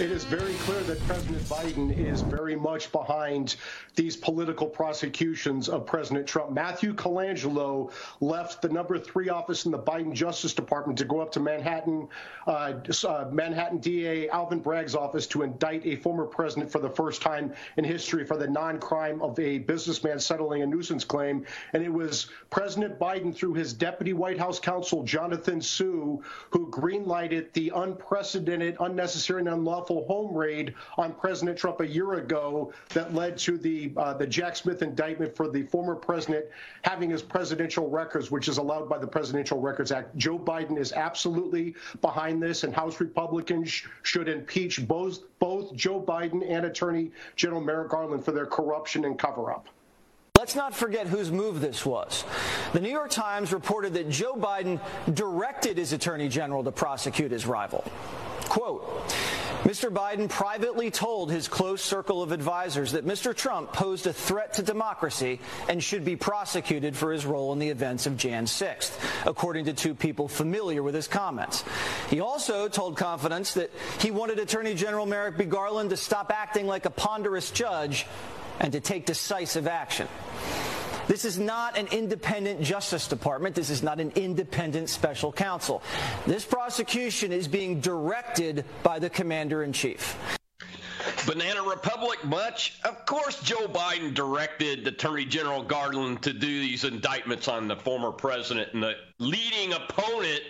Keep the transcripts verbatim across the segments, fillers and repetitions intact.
it is very clear that President Biden is very much behind these political prosecutions of President Trump. Matthew Colangelo left the number three office in the Biden Justice Department to go up to Manhattan, uh, uh, Manhattan D A Alvin Bragg's office to indict a former president for the first time in history for the non-crime of a businessman settling a nuisance claim. And it was President Biden, through his deputy White House counsel, Jonathan Su, who greenlighted the unprecedented, unnecessary, and unlawful home raid on President Trump a year ago that led to the uh, the Jack Smith indictment for the former president having his presidential records, which is allowed by the Presidential Records Act. Joe Biden is absolutely behind this, and House Republicans sh should impeach both both Joe Biden and Attorney General Merrick Garland for their corruption and cover-up. Let's not forget whose move this was. The New York Times reported that Joe Biden directed his attorney general to prosecute his rival. Quote, Mister Biden privately told his close circle of advisors that Mister Trump posed a threat to democracy and should be prosecuted for his role in the events of January sixth, according to two people familiar with his comments. He also told confidants that he wanted Attorney General Merrick B. Garland to stop acting like a ponderous judge and to take decisive action. This is not an independent Justice Department. This is not an independent special counsel. This prosecution is being directed by the commander-in-chief. Banana Republic much? Of course Joe Biden directed Attorney General Garland to do these indictments on the former president and the leading opponent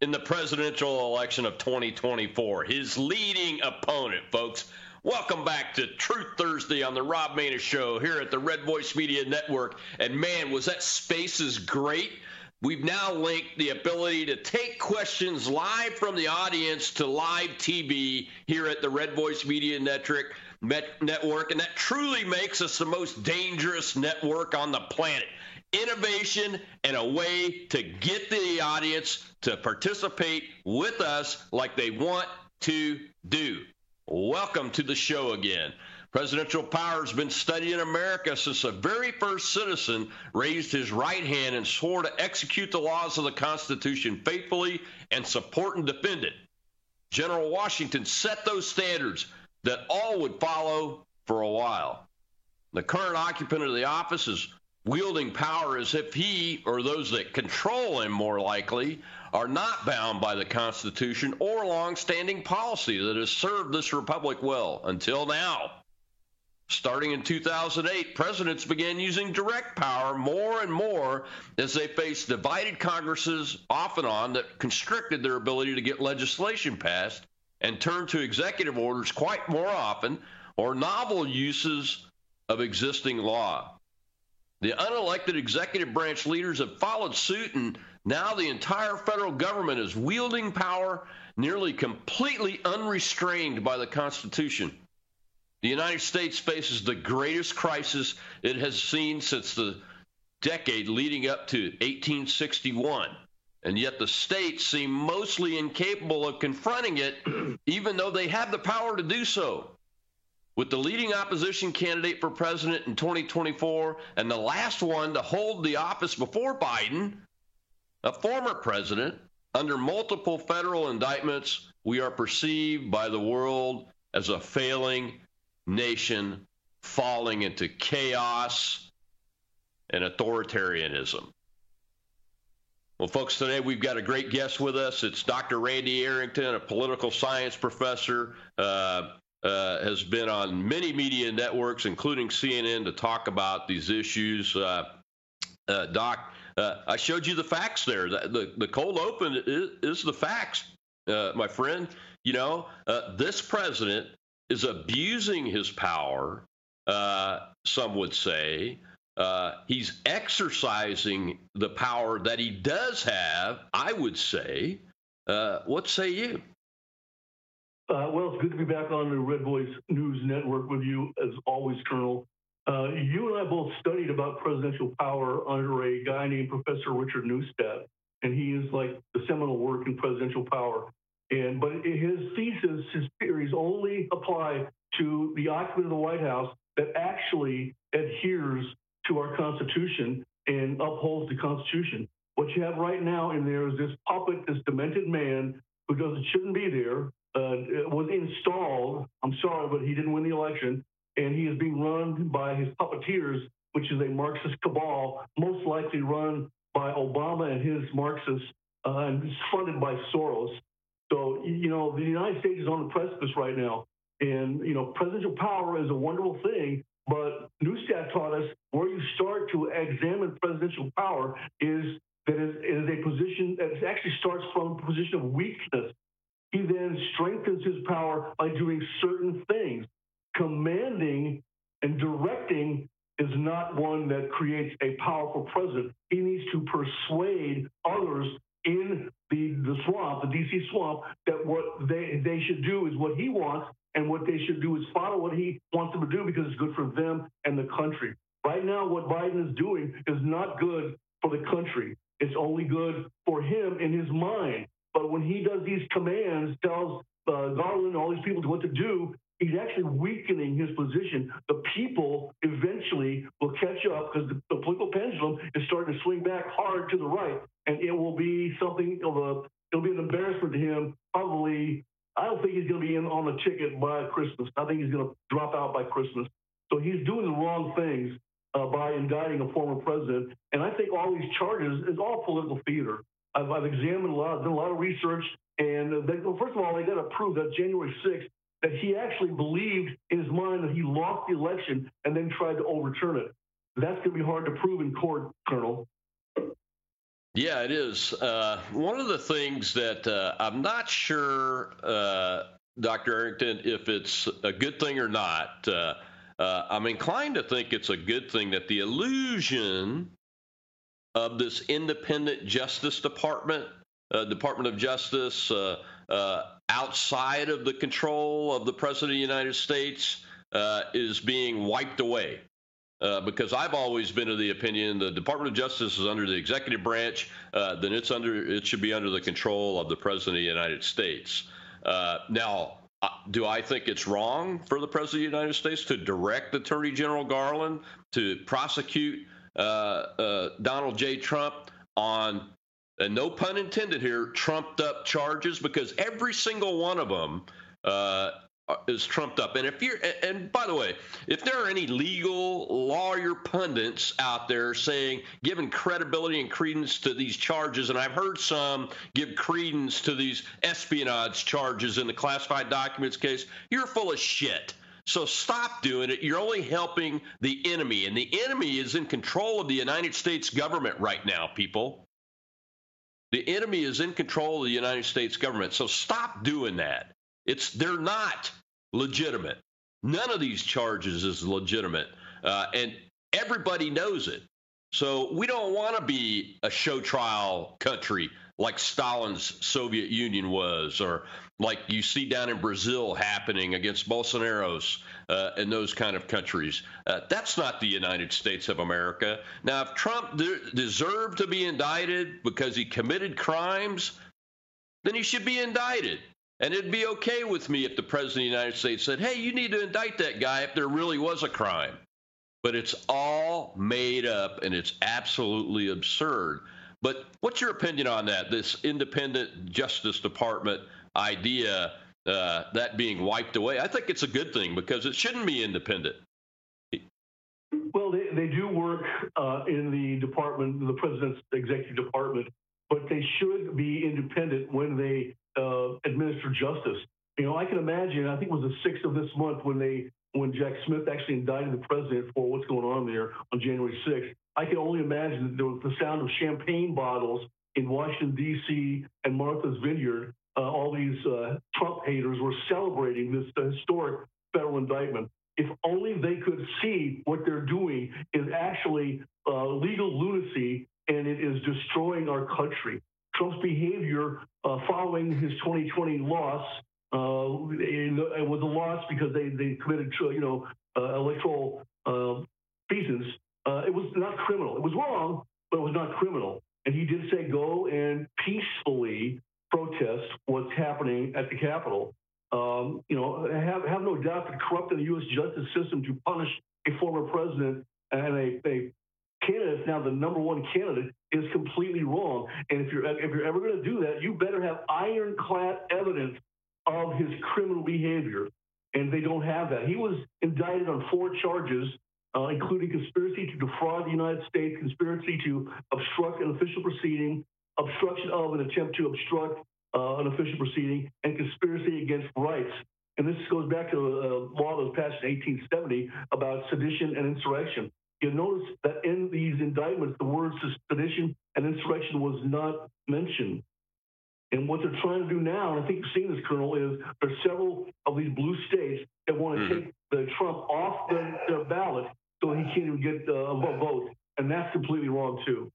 in the presidential election of twenty twenty-four. His leading opponent, folks. Welcome back to Truth Thursday on The Rob Maness Show here at the Red Voice Media Network. And, man, was that Spaces great. We've now linked the ability to take questions live from the audience to live T V here at the Red Voice Media Network, network, and that truly makes us the most dangerous network on the planet. Innovation and a way to get the audience to participate with us like they want to do. Welcome to the show again. Presidential power has been studied in America since the very first citizen raised his right hand and swore to execute the laws of the Constitution faithfully and support and defend it. General Washington set those standards that all would follow for a while. The current occupant of the office is wielding power as if he, or those that control him more likely, are not bound by the Constitution or long-standing policy that has served this republic well until now. Starting in two thousand eight, presidents began using direct power more and more as they faced divided Congresses off and on that constricted their ability to get legislation passed and turned to executive orders quite more often or novel uses of existing law. The unelected executive branch leaders have followed suit, and now the entire federal government is wielding power nearly completely unrestrained by the Constitution. The United States faces the greatest crisis it has seen since the decade leading up to eighteen sixty-one, and yet the states seem mostly incapable of confronting it, even though they have the power to do so. With the leading opposition candidate for president in twenty twenty-four and the last one to hold the office before Biden, a former president, under multiple federal indictments, we are perceived by the world as a failing nation falling into chaos and authoritarianism. Well, folks, today we've got a great guest with us. It's Doctor Randy Arrington, a political science professor, uh, Uh, has been on many media networks, including C N N, to talk about these issues. Uh, uh, Doc, uh, I showed you the facts there. The, the, the cold open is, is the facts, uh, my friend. You know, uh, this president is abusing his power, uh, some would say. Uh, he's exercising the power that he does have, I would say. Uh, what say you? Uh, well, it's good to be back on the Red Voice News Network with you, as always, Colonel. Uh, you and I both studied about presidential power under a guy named Professor Richard Neustadt, and he is like the seminal work in presidential power. And But his thesis, his theories only apply to the occupant of the White House that actually adheres to our Constitution and upholds the Constitution. What you have right now in there is this puppet, this demented man, because it shouldn't be there, uh, was installed. I'm sorry, but he didn't win the election, and he is being run by his puppeteers, which is a Marxist cabal, most likely run by Obama and his Marxists, uh, and funded by Soros. So, you know, the United States is on the precipice right now. And, you know, presidential power is a wonderful thing, but Neustadt taught us where you start to examine presidential power is that it is a position that actually starts from a position of weakness. He then strengthens his power by doing certain things. Commanding and directing is not one that creates a powerful president. He needs to persuade others in the, the swamp, the D C swamp, that what they, they should do is what he wants, and what they should do is follow what he wants them to do because it's good for them and the country. Right now, what Biden is doing is not good for the country. It's only good for him in his mind. But when he does these commands, tells uh, Garland and all these people what to do, he's actually weakening his position. The people eventually will catch up because the, the political pendulum is starting to swing back hard to the right, and it will be something of a, it'll be an embarrassment to him. Probably, I don't think he's going to be in on the ticket by Christmas. I think he's going to drop out by Christmas. So he's doing the wrong things uh, by indicting a former president, and I think all these charges is all political theater. I've, I've examined a lot, done a lot of research, and they, well, first of all, they got to prove that January sixth, that he actually believed in his mind that he lost the election and then tried to overturn it. That's going to be hard to prove in court, Colonel. Yeah, it is. Uh, one of the things that uh, I'm not sure, uh, Doctor Arrington, if it's a good thing or not, uh, uh, I'm inclined to think it's a good thing that the illusion of this independent Justice Department, uh, Department of Justice, uh, uh, outside of the control of the President of the United States uh, is being wiped away. Uh, because I've always been of the opinion the Department of Justice is under the executive branch, uh, then it's under it should be under the control of the President of the United States. Uh, now, uh, do I think it's wrong for the President of the United States to direct Attorney General Garland to prosecute uh, uh, Donald J. Trump on, and no pun intended here, trumped up charges, because every single one of them uh, is trumped up. And if you're, and by the way, if there are any legal lawyer pundits out there saying, giving credibility and credence to these charges, and I've heard some give credence to these espionage charges in the classified documents case, you're full of shit. So stop doing it. You're only helping the enemy, and the enemy is in control of the United States government right now, people. The enemy is in control of the United States government, so stop doing that. It's they're not legitimate. None of these charges is legitimate, uh, and everybody knows it. So we don't want to be a show trial country like Stalin's Soviet Union was, or like you see down in Brazil happening against Bolsonaro's uh, and those kind of countries. Uh, that's not the United States of America. Now, if Trump de- deserved to be indicted because he committed crimes, then he should be indicted. And it'd be okay with me if the President of the United States said, hey, you need to indict that guy if there really was a crime. But it's all made up, and it's absolutely absurd. But what's your opinion on that, this independent Justice Department idea, uh, that being wiped away? I think it's a good thing because it shouldn't be independent. Well, they, they do work uh, in the department, the president's executive department, but they should be independent when they uh, administer justice. You know, I can imagine, I think it was the sixth of this month when they when Jack Smith actually indicted the president for what's going on there on January sixth. I can only imagine that there was the sound of champagne bottles in Washington, D C and Martha's Vineyard. Uh, all these uh, Trump haters were celebrating this historic federal indictment. If only they could see what they're doing is actually uh, legal lunacy, and it is destroying our country. Trump's behavior uh, following his twenty twenty loss, Uh, it, it was a loss because they, they committed, you know, uh, electoral uh, pieces. Uh, it was not criminal. It was wrong, but it was not criminal. And he did say go and peacefully protest what's happening at the Capitol. Um, you know, have, have no doubt that corrupting the U S justice system to punish a former president and a, a candidate is now the number one candidate is completely wrong. And if you're if you're ever going to do that, you better have ironclad evidence of his criminal behavior. And they don't have that. He was indicted on four charges, uh, including conspiracy to defraud the United States, conspiracy to obstruct an official proceeding, obstruction of an attempt to obstruct uh, an official proceeding, and conspiracy against rights. And this goes back to a law that was passed in eighteen seventy about sedition and insurrection. You'll notice that in these indictments, the words sedition and insurrection was not mentioned. And what they're trying to do now, and I think you've seen this, Colonel, is there's several of these blue states that want to mm-hmm. take the Trump off the, their ballot so he can't even get uh, a vote. And that's completely wrong, too.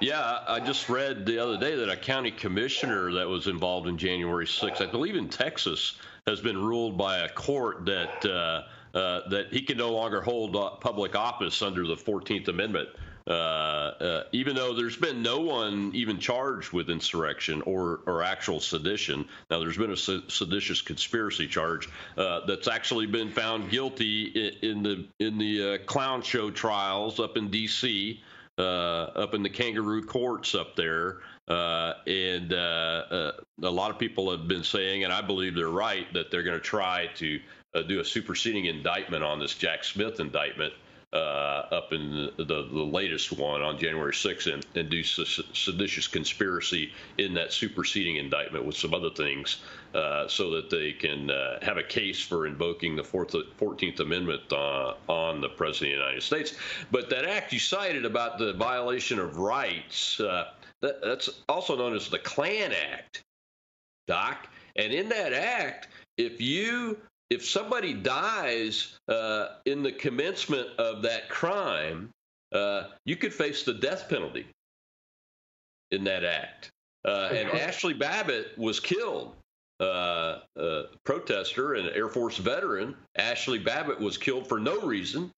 Yeah, I just read the other day that a county commissioner that was involved in January sixth, I believe in Texas, has been ruled by a court that uh, uh, that he can no longer hold public office under the fourteenth Amendment. Uh, uh, even though there's been no one even charged with insurrection or, or actual sedition. Now, there's been a seditious conspiracy charge uh, that's actually been found guilty in, in the in the uh, clown show trials up in D C, uh, up in the kangaroo courts up there. Uh, and uh, uh, a lot of people have been saying, and I believe they're right, that they're going to try to uh, do a superseding indictment on this Jack Smith indictment. Uh, up in the, the, the latest one on January sixth and, and do s- seditious conspiracy in that superseding indictment with some other things uh, so that they can uh, have a case for invoking the fourth, fourteenth Amendment uh, on the President of the United States. But that act you cited about the violation of rights, uh, that, that's also known as the Klan Act, Doc. And in that act, if you If somebody dies uh, in the commencement of that crime, uh, you could face the death penalty in that act. Uh, and Ashley Babbitt was killed. Uh, a protester and Air Force veteran, Ashley Babbitt was killed for no reason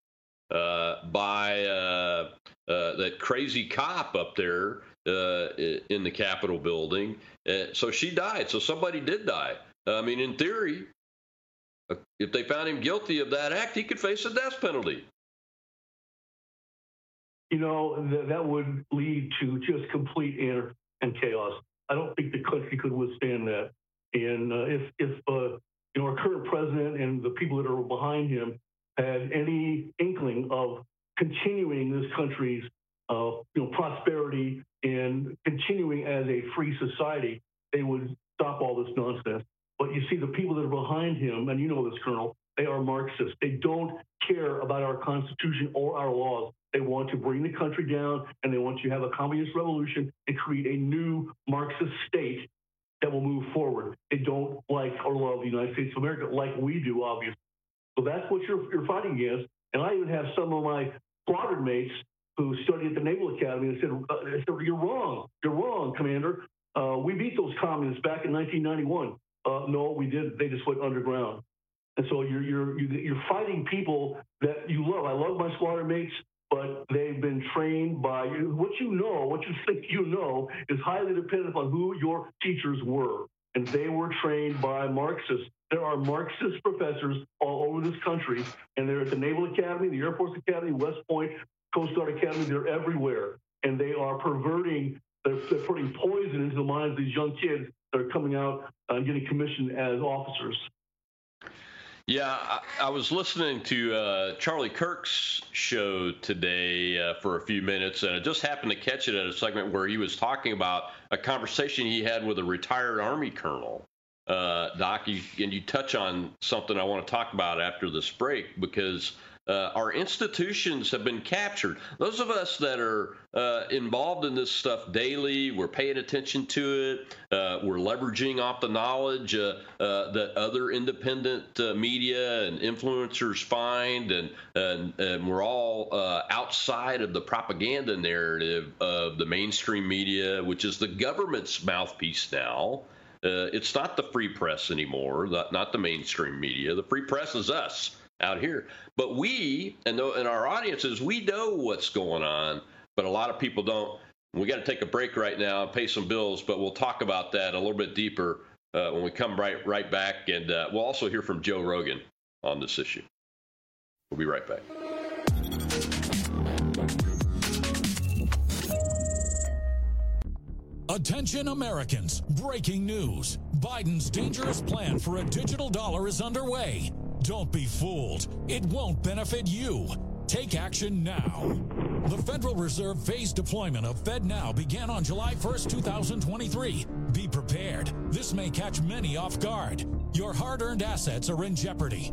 uh, by uh, uh, that crazy cop up there uh, in the Capitol building. Uh, so she died. So somebody did die. I mean, in theory, if they found him guilty of that act, he could face a death penalty. You know, th- that would lead to just complete anarchy and chaos. I don't think the country could withstand that. And uh, if, if uh, you know, our current president and the people that are behind him had any inkling of continuing this country's uh, you know, prosperity and continuing as a free society, they would stop all this nonsense. But you see the people that are behind him, and you know this, Colonel, they are Marxists. They don't care about our Constitution or our laws. They want to bring the country down, and they want to have a communist revolution and create a new Marxist state that will move forward. They don't like or love the United States of America like we do, obviously. So that's what you're, you're fighting against. And I even have some of my squadron mates who studied at the Naval Academy and said, uh, they said you're wrong. You're wrong, Commander. Uh, we beat those communists back in nineteen ninety-one. Uh, no, we didn't. They just went underground. And so you're you're you're fighting people that you love. I love my squadron mates, but they've been trained by what you know, what you think you know, is highly dependent upon who your teachers were. And they were trained by Marxists. There are Marxist professors all over this country, and they're at the Naval Academy, the Air Force Academy, West Point, Coast Guard Academy. They're everywhere, and they are perverting. They're, they're putting poison into the minds of these young kids that are coming out and uh, getting commissioned as officers. Yeah, I, I was listening to uh, Charlie Kirk's show today uh, for a few minutes, and I just happened to catch it at a segment where he was talking about a conversation he had with a retired Army colonel. Uh, Doc, you, and you touch on something I want to talk about after this break, because Uh, our institutions have been captured. Those of us that are uh, involved in this stuff daily, we're paying attention to it. Uh, we're leveraging off the knowledge uh, uh, that other independent uh, media and influencers find, and and, and we're all uh, outside of the propaganda narrative of the mainstream media, which is the government's mouthpiece now. Uh, it's not the free press anymore, not, not the mainstream media. The free press is us out here. But we, and, th- and our audiences, we know what's going on, but a lot of people don't. We got to take a break right now and pay some bills, but we'll talk about that a little bit deeper uh, when we come right, right back. And uh, we'll also hear from Joe Rogan on this issue. We'll be right back. Attention Americans, breaking news. Biden's dangerous plan for a digital dollar is underway. Don't be fooled. It won't benefit you. Take action now. The Federal Reserve phased deployment of FedNow began on July first, two thousand twenty-three. Be prepared. This may catch many off guard. Your hard-earned assets are in jeopardy.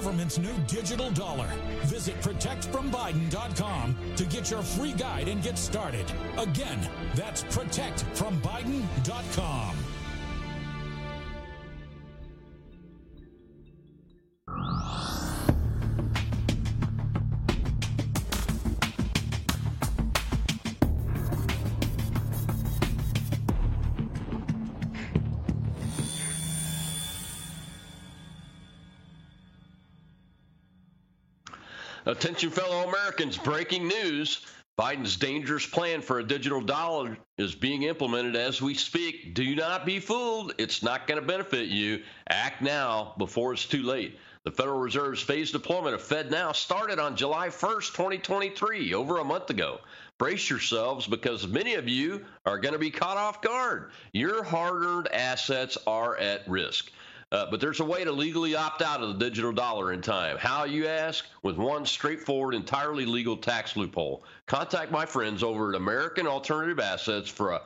Government's new digital dollar. Visit protect from Biden dot com to get your free guide and get started. Again, that's protect from Biden dot com. Attention fellow Americans, breaking news. Biden's dangerous plan for a digital dollar is being implemented as we speak. Do not be fooled. It's not going to benefit you. Act now before it's too late. The Federal Reserve's phased deployment of FedNow started on July first, twenty twenty-three, over a month ago. Brace yourselves because many of you are going to be caught off guard. Your hard-earned assets are at risk. Uh, but there's a way to legally opt out of the digital dollar in time. How, you ask? With one straightforward, entirely legal tax loophole. Contact my friends over at American Alternative Assets for a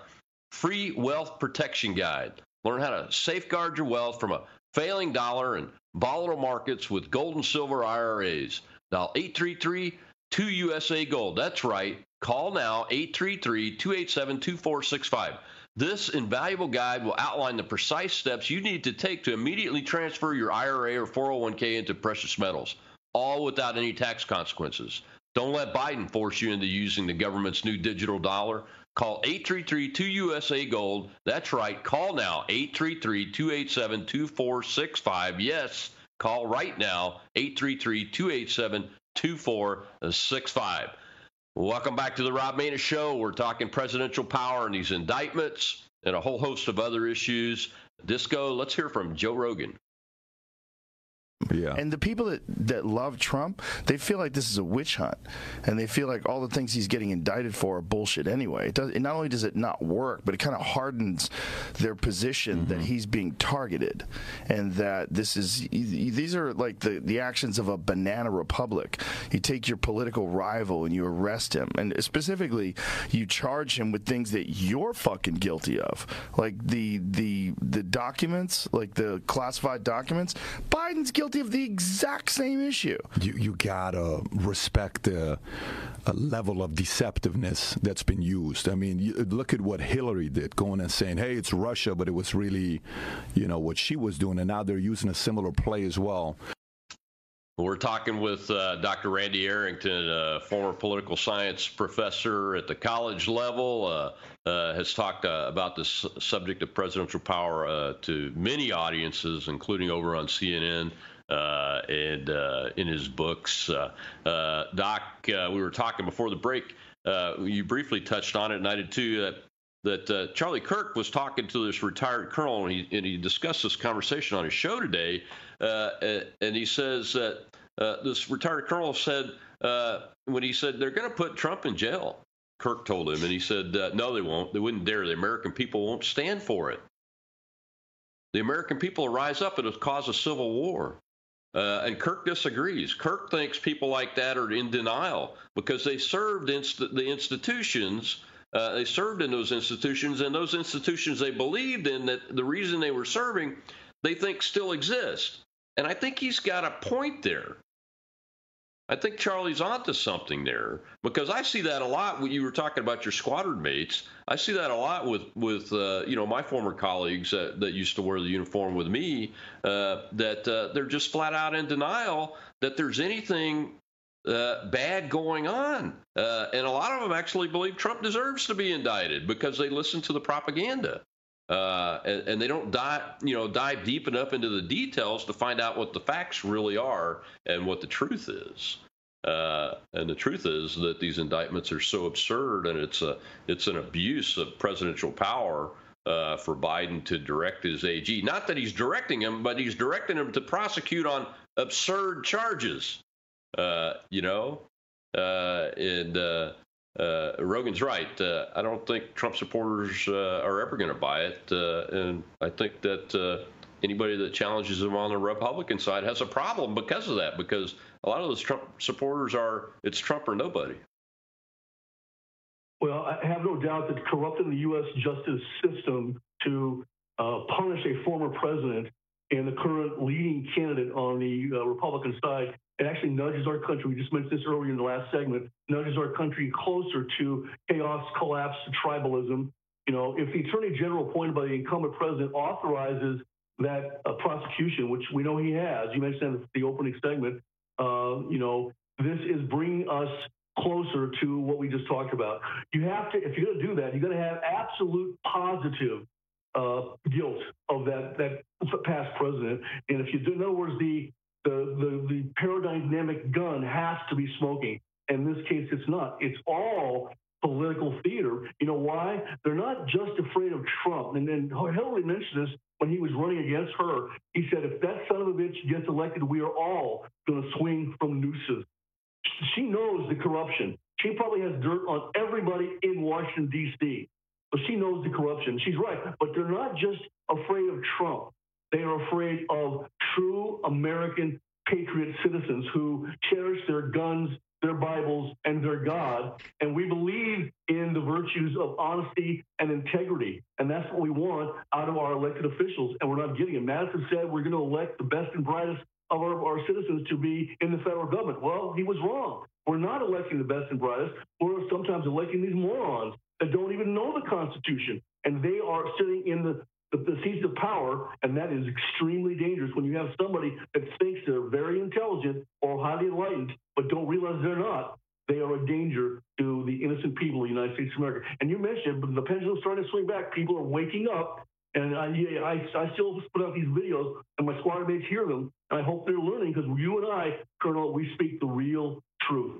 free wealth protection guide. Learn how to safeguard your wealth from a failing dollar and volatile markets with gold and silver I R As. Dial eight three three, two U S A, GOLD. That's right. Call now, eight three three, two eight seven, two four six five. This invaluable guide will outline the precise steps you need to take to immediately transfer your I R A or four oh one k into precious metals, all without any tax consequences. Don't let Biden force you into using the government's new digital dollar. Call eight three three, two U S A, GOLD. That's right. Call now, eight three three, two eight seven, two four six five. Yes, call right now, eight three three, two eight seven, two four six five. Welcome back to The Rob Maness Show. We're talking presidential power and these indictments and a whole host of other issues. Disco, let's hear from Joe Rogan. Yeah. And the people that, that love Trump, they feel like this is a witch hunt, and they feel like all the things he's getting indicted for are bullshit anyway. It does, and not only does it not work, but it kind of hardens their position mm-hmm. that he's being targeted, and that this is these are like the, the actions of a banana republic. You take your political rival and you arrest him, and specifically you charge him with things that you're fucking guilty of, like the the the documents, like the classified documents. Biden's guilty of the exact same issue. You you gotta respect the uh, level of deceptiveness that's been used. I mean, you, look at what Hillary did, going and saying, "Hey, it's Russia," but it was really, you know, what she was doing, and now they're using a similar play as well. We're talking with uh, Doctor Randy Arrington, a former political science professor at the college level, uh, uh, has talked uh, about this subject of presidential power uh, to many audiences, including over on C N N. Uh, and uh, in his books. Uh, uh, Doc, uh, we were talking before the break. Uh, you briefly touched on it, and I did too, that, that uh, Charlie Kirk was talking to this retired colonel, and he, and he discussed this conversation on his show today, uh, and he says that uh, this retired colonel said, uh, when he said, they're going to put Trump in jail, Kirk told him, and he said, uh, no, they won't. They wouldn't dare. The American people won't stand for it. The American people will rise up and it'll cause a civil war. Uh, and Kirk disagrees. Kirk thinks people like that are in denial because they served inst- the institutions. Uh, they served in those institutions, and those institutions they believed in, that the reason they were serving, they think still exist. And I think he's got a point there. I think Charlie's onto something there, because I see that a lot when you were talking about your squadron mates. I see that a lot with, with uh, you know, my former colleagues uh, that used to wear the uniform with me, uh, that uh, they're just flat out in denial that there's anything uh, bad going on. Uh, and a lot of them actually believe Trump deserves to be indicted because they listen to the propaganda. Uh, and, and they don't dive, you know, dive deep enough into the details to find out what the facts really are and what the truth is. Uh, and the truth is that these indictments are so absurd, and it's a, it's an abuse of presidential power uh, for Biden to direct his A G. Not that he's directing him, but he's directing him to prosecute on absurd charges. Uh, you know, uh, and. Uh, Uh, Rogan's right. Uh, I don't think Trump supporters uh, are ever going to buy it. Uh, and I think that uh, anybody that challenges him on the Republican side has a problem because of that, because a lot of those Trump supporters are, it's Trump or nobody. Well, I have no doubt that corrupting the U S justice system to uh, punish a former president and the current leading candidate on the uh, Republican side, it actually nudges our country. We just mentioned this earlier in the last segment. Nudges our country closer to chaos, collapse, tribalism. You know, if the attorney general appointed by the incumbent president authorizes that uh, prosecution, which we know he has, you mentioned in the opening segment. Uh, you know, this is bringing us closer to what we just talked about. You have to, if you're going to do that, you're going to have absolute positive uh, guilt of that that past president. And if you do, in other words, the The, the the paradigmatic gun has to be smoking. In this case, it's not. It's all political theater. You know why? They're not just afraid of Trump. And then Hillary mentioned this when he was running against her. He said, if that son of a bitch gets elected, we are all going to swing from nooses. She knows the corruption. She probably has dirt on everybody in Washington, D C, but she knows the corruption. She's right. But they're not just afraid of Trump. They are afraid of true American patriot citizens who cherish their guns, their Bibles, and their God. And we believe in the virtues of honesty and integrity. And that's what we want out of our elected officials. And we're not getting it. Madison said we're going to elect the best and brightest of our, our citizens to be in the federal government. Well, he was wrong. We're not electing the best and brightest. We're sometimes electing these morons that don't even know the Constitution. And they are sitting in the the seats of power, and that is extremely dangerous when you have somebody that thinks they're very intelligent or highly enlightened, but don't realize they're not. They are a danger to the innocent people of the United States of America. And you mentioned, but the pendulum's starting to swing back. People are waking up, and I, I, I still put out these videos, and my squad mates hear them, and I hope they're learning, because you and I, Colonel, we speak the real truth.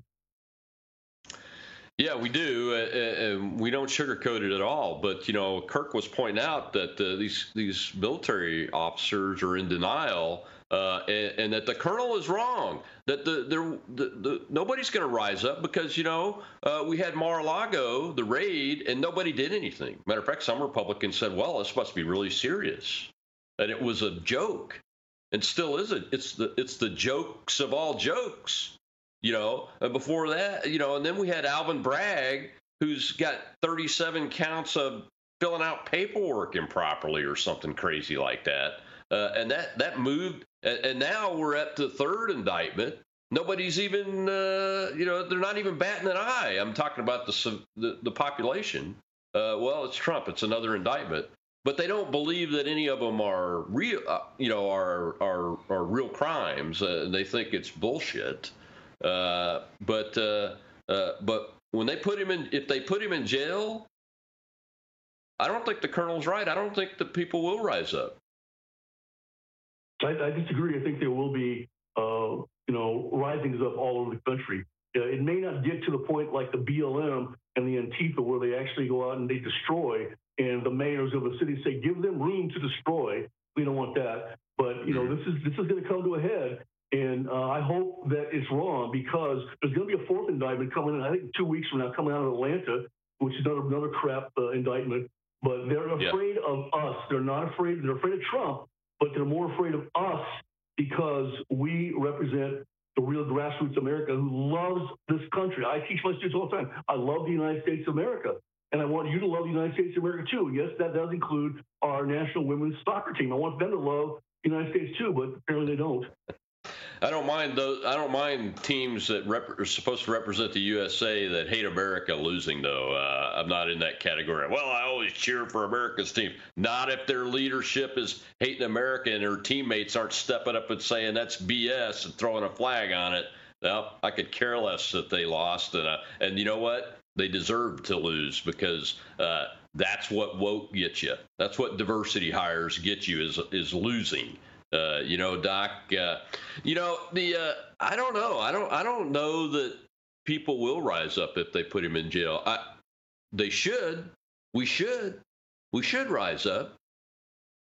Yeah, we do. Uh, uh, we don't sugarcoat it at all. But, you know, Kirk was pointing out that uh, these these military officers are in denial uh, and, and that the colonel is wrong, that the, the, the, the nobody's going to rise up because, you know, uh, we had Mar-a-Lago, the raid, and nobody did anything. Matter of fact, some Republicans said, well, this must be really serious, that it was a joke, and still is it. It's the, it's the jokes of all jokes. You know, and before that, you know, and then we had Alvin Bragg, who's got thirty-seven counts of filling out paperwork improperly or something crazy like that. Uh, and that, that moved, and now we're at the third indictment. Nobody's even, uh, you know, they're not even batting an eye. I'm talking about the the, the population. Uh, well, it's Trump. It's another indictment. But they don't believe that any of them are real, uh, you know, are, are, are real crimes. Uh, they think it's bullshit. Uh, but uh, uh, but when they put him in, if they put him in jail, I don't think the colonel's right. I don't think the people will rise up. I, I disagree. I think there will be, uh, you know, risings up all over the country. Uh, it may not get to the point like the B L M and the Antifa where they actually go out and they destroy, and the mayors of the city say, give them room to destroy. We don't want that. But, you know, this is this is going to come to a head. And uh, I hope that it's wrong, because there's going to be a fourth indictment coming in, I think, two weeks from now, coming out of Atlanta, which is another, another crap uh, indictment. But they're afraid yeah. of us. They're not afraid. They're afraid of Trump, but they're more afraid of us because we represent the real grassroots America who loves this country. I teach my students all the time, I love the United States of America. And I want you to love the United States of America, too. Yes, that does include our national women's soccer team. I want them to love the United States, too, but apparently they don't. I don't mind those. I don't mind teams that rep- are supposed to represent the U S A that hate America losing, though. Uh, I'm not in that category. Well, I always cheer for America's team. Not if their leadership is hating America and their teammates aren't stepping up and saying that's B S and throwing a flag on it Well, I could care less that they lost. And, uh, and you know what? They deserve to lose because uh, that's what woke gets you. That's what diversity hires get you is is losing. Uh, you know, Doc, uh, you know, the uh, I don't know. I don't I don't know that people will rise up if they put him in jail. I, they should. We should. We should rise up,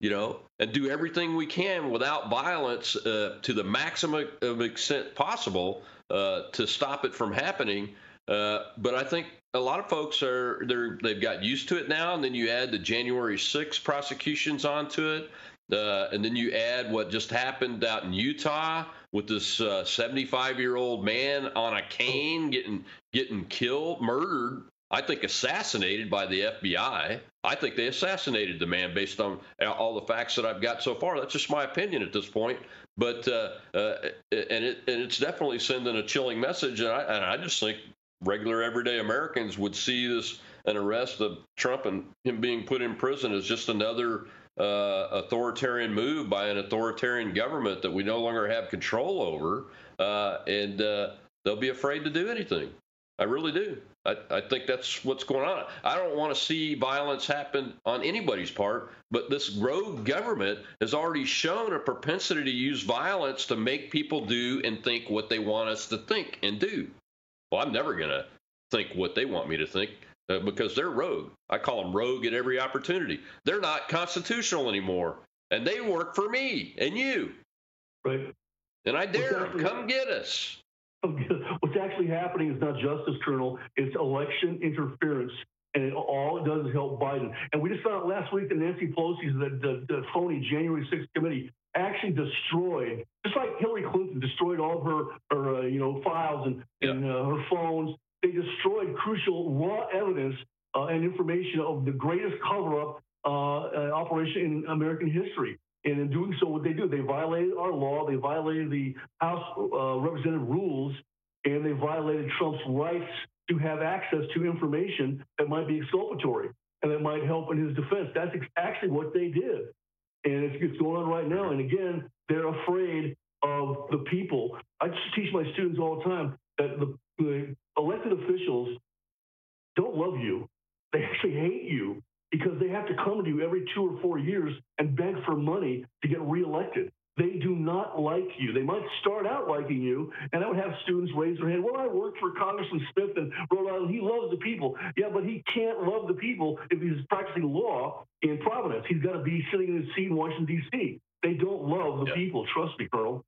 you know, and do everything we can without violence uh, to the maximum of extent possible uh, to stop it from happening. Uh, but I think a lot of folks are they're they've got used to it now. And then you add the January sixth prosecutions onto it. Uh, and then you add what just happened out in Utah with this seventy-five-year-old man on a cane getting getting killed, murdered, I think assassinated by the F B I. I think they assassinated the man based on all the facts that I've got so far. That's just my opinion at this point. But uh, uh, and it and it's definitely sending a chilling message. And I and I just think regular everyday Americans would see this an arrest of Trump and him being put in prison as just another Uh, authoritarian move by an authoritarian government that we no longer have control over, uh, and uh, they'll be afraid to do anything. I really do. I, I think that's what's going on. I don't want to see violence happen on anybody's part, but this rogue government has already shown a propensity to use violence to make people do and think what they want us to think and do. Well, I'm never going to think what they want me to think. Uh, because they're rogue. I call them rogue at every opportunity. They're not constitutional anymore, and they work for me and you. Right. And I dare them, come get us. What's actually happening is not justice, Colonel. It's election interference, and it, all it does is help Biden. And we just found out last week that Nancy Pelosi's the, the, the phony January sixth committee actually destroyed, just like Hillary Clinton destroyed all of her, her uh, you know, files and, yep. and uh, her phones. They destroyed crucial raw evidence uh, and information of the greatest cover-up uh, operation in American history. And in doing so, what they do, they violated our law, they violated the House uh, Representative rules, and they violated Trump's rights to have access to information that might be exculpatory and that might help in his defense. That's actually what they did. And it's, it's going on right now. And again, they're afraid of the people. I just teach my students all the time that the, the elected officials don't love you. They actually hate you because they have to come to you every two or four years and beg for money to get reelected. They do not like you. They might start out liking you, and I would have students raise their hand, well, I worked for Congressman Smith in Rhode Island. He loves the people. Yeah, but he can't love the people if he's practicing law in Providence. He's got to be sitting in his seat in Washington, D C. They don't love the yep. people. Trust me, Colonel.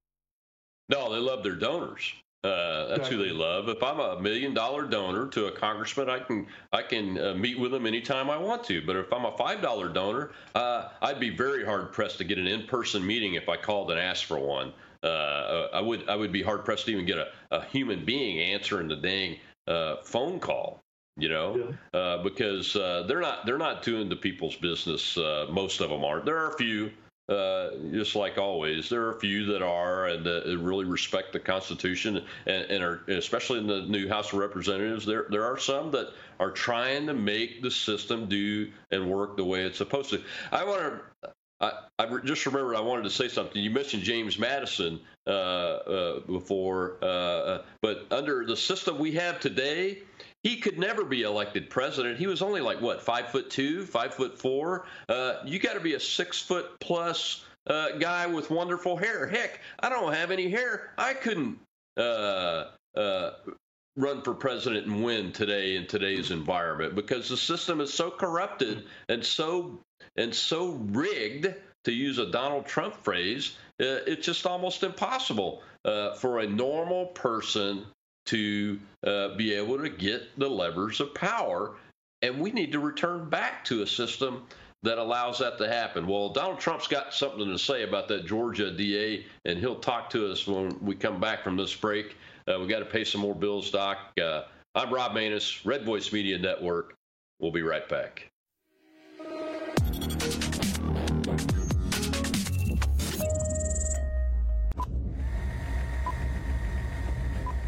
No, they love their donors. Uh, that's who they love. If I'm a million-dollar donor to a congressman, I can I can uh, meet with them anytime I want to. But if I'm a five dollar donor, uh, I'd be very hard-pressed to get an in-person meeting if I called and asked for one. Uh, I would I would be hard-pressed to even get a, a human being answering the dang uh, phone call, you know, yeah. uh, because uh, they're not they're not doing the people's business. Uh, most of them aren't. There are a few. Uh, just like always, there are a few that are and uh, really respect the Constitution, and, and are especially in the new House of Representatives. There, there are some that are trying to make the system do and work the way it's supposed to. I want to. I, I just remembered I wanted to say something. You mentioned James Madison uh, uh, before, uh, but under the system we have today, he could never be elected president. He was only like, what, five foot two, five foot four? Uh, you got to be a six foot plus uh, guy with wonderful hair. Heck, I don't have any hair. I couldn't uh, uh, run for president and win today in today's environment because the system is so corrupted and so and so rigged, to use a Donald Trump phrase, uh, it's just almost impossible uh, for a normal person to uh, be able to get the levers of power. And we need to return back to a system that allows that to happen. Well, Donald Trump's got something to say about that Georgia D A, and he'll talk to us when we come back from this break. Uh, we got to pay some more bills, Doc. Uh, I'm Rob Maness, Red Voice Media Network. We'll be right back.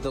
the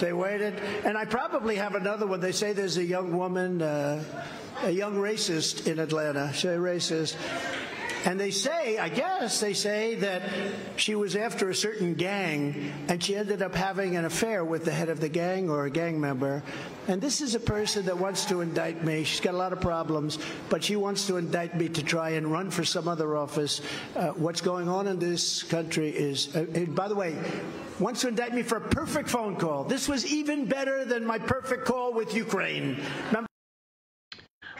They waited, and I probably have another one. They say there's a young woman, uh, a young racist in Atlanta. Say racist. And they say, I guess, they say that she was after a certain gang, and she ended up having an affair with the head of the gang or a gang member. And this is a person that wants to indict me. She's got a lot of problems, but she wants to indict me to try and run for some other office. Uh, what's going on in this country is, uh, and by the way, wants to indict me for a perfect phone call. This was even better than my perfect call with Ukraine. Remember?